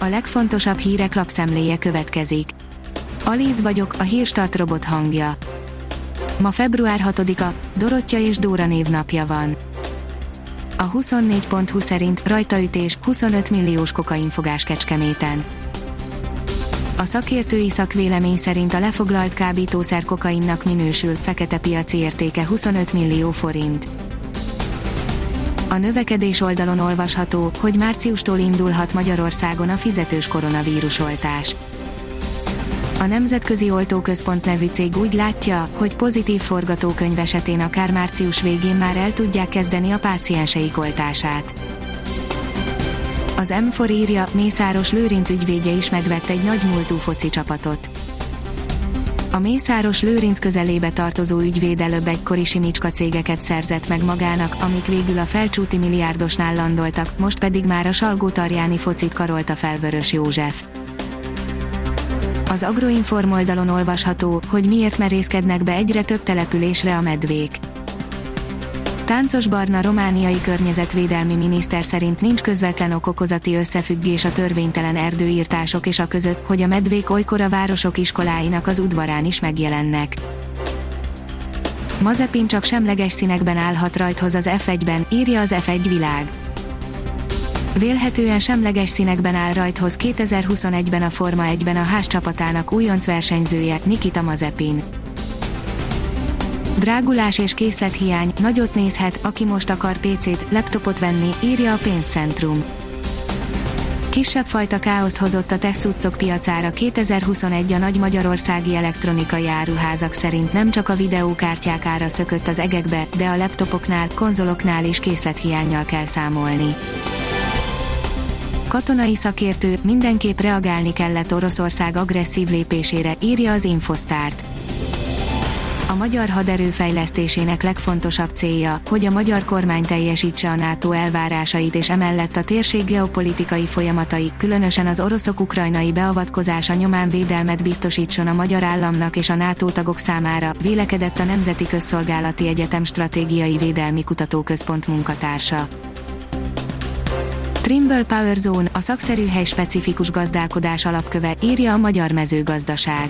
a legfontosabb hírek lapszemléje következik. Aliz vagyok, a Hírstart robot hangja. Ma február 6-a, Dorottya és Dóra névnapja van. A 24.hu szerint rajtaütés, 25 milliós kokainfogás Kecskeméten. A szakértői szakvélemény szerint a lefoglalt kábítószer kokainnak minősül, fekete piaci értéke 25 millió forint. A növekedés oldalon olvasható, hogy márciustól indulhat Magyarországon a fizetős koronavírusoltás. A Nemzetközi Oltóközpont nevű cég úgy látja, hogy pozitív forgatókönyv esetén akár március végén már el tudják kezdeni a pácienseik oltását. Az M4 írja, Mészáros Lőrinc ügyvédje is megvett egy nagymúltú foci csapatot. A Mészáros Lőrinc közelébe tartozó ügyvéd előbb egykori simicska cégeket szerzett meg magának, amik végül a felcsúti milliárdosnál landoltak, most pedig már a salgótarjáni focit karolta fel Vörös József. Az Agroinform oldalon olvasható, hogy miért merészkednek be egyre több településre a medvék. Táncos Barna romániai környezetvédelmi miniszter szerint nincs közvetlen okokozati összefüggés a törvénytelen erdőírtások és a között, hogy a medvék olykor a városok iskoláinak az udvarán is megjelennek. Mazepin csak semleges színekben állhat rajthoz az F1-ben, írja az F1 világ. Vélhetően semleges színekben áll rajthoz 2021-ben a Forma 1-ben a Haas csapatának újonc versenyzője, Nikita Mazepin. Drágulás és készlethiány, nagyot nézhet, aki most akar PC-t, laptopot venni, írja a Pénzcentrum. Kisebb fajta káoszt hozott a tech cuccok piacára 2021 a nagy magyarországi elektronikai áruházak szerint nem csak a videókártyák ára szökött az egekbe, de a laptopoknál, konzoloknál is készlethiánnyal kell számolni. Katonai szakértő, mindenképp reagálni kellett Oroszország agresszív lépésére, írja az Infostart. A magyar haderő fejlesztésének legfontosabb célja, hogy a magyar kormány teljesítse a NATO elvárásait és emellett a térség geopolitikai folyamatai, különösen az oroszok ukrajnai beavatkozása nyomán védelmet biztosítson a magyar államnak és a NATO tagok számára, vélekedett a Nemzeti Közszolgálati Egyetem Stratégiai Védelmi Kutatóközpont munkatársa. Trimble Power Zone, a szakszerű hely specifikus gazdálkodás alapköve, írja a Magyar Mezőgazdaság.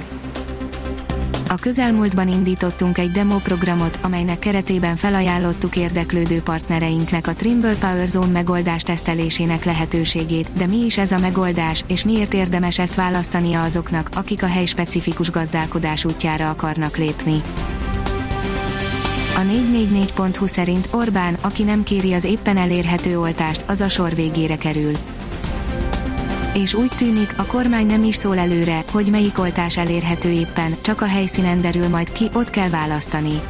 A közelmúltban indítottunk egy demoprogramot, amelynek keretében felajánlottuk érdeklődő partnereinknek a Trimble Power Zone megoldás tesztelésének lehetőségét, de mi is ez a megoldás, és miért érdemes ezt választania azoknak, akik a hely specifikus gazdálkodás útjára akarnak lépni. A 444.hu szerint Orbán, aki nem kéri az éppen elérhető oltást, az a sor végére kerül. És úgy tűnik, a kormány nem is szól előre, hogy melyik oltás elérhető éppen, csak a helyszínen derül majd ki, ott kell választani.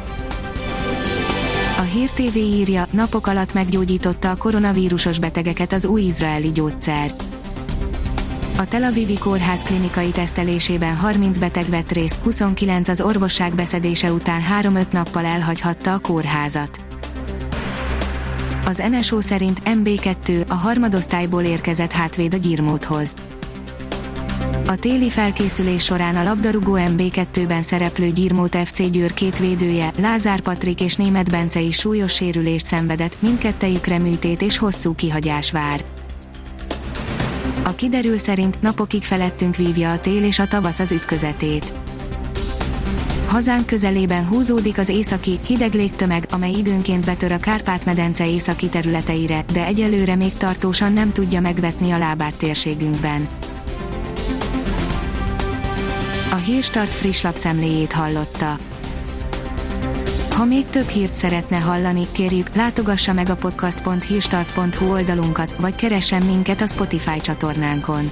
A Hír TV írja, napok alatt meggyógyította a koronavírusos betegeket az új izraeli gyógyszer. A Tel Avivi kórház klinikai tesztelésében 30 beteg vett részt, 29 az orvosság beszedése után 3-5 nappal elhagyhatta a kórházat. Az NSO szerint MB2, a harmadosztályból érkezett hátvéd a Gyirmóthoz. A téli felkészülés során a labdarúgó MB2-ben szereplő Gyirmót FC Győr két védője, Lázár Patrik és Németh Bence is súlyos sérülést szenvedett, mindkettejükre műtét és hosszú kihagyás vár. A Kiderül szerint napokig felettünk vívja a tél és a tavasz az ütközetét. Hazánk közelében húzódik az északi, hideg légtömeg, amely időnként betör a Kárpát-medence északi területeire, de egyelőre még tartósan nem tudja megvetni a lábát térségünkben. A Hírstart friss lapszemléjét hallotta. Ha még több hírt szeretne hallani, kérjük, látogassa meg a podcast.hírstart.hu oldalunkat, vagy keressen minket a Spotify csatornánkon.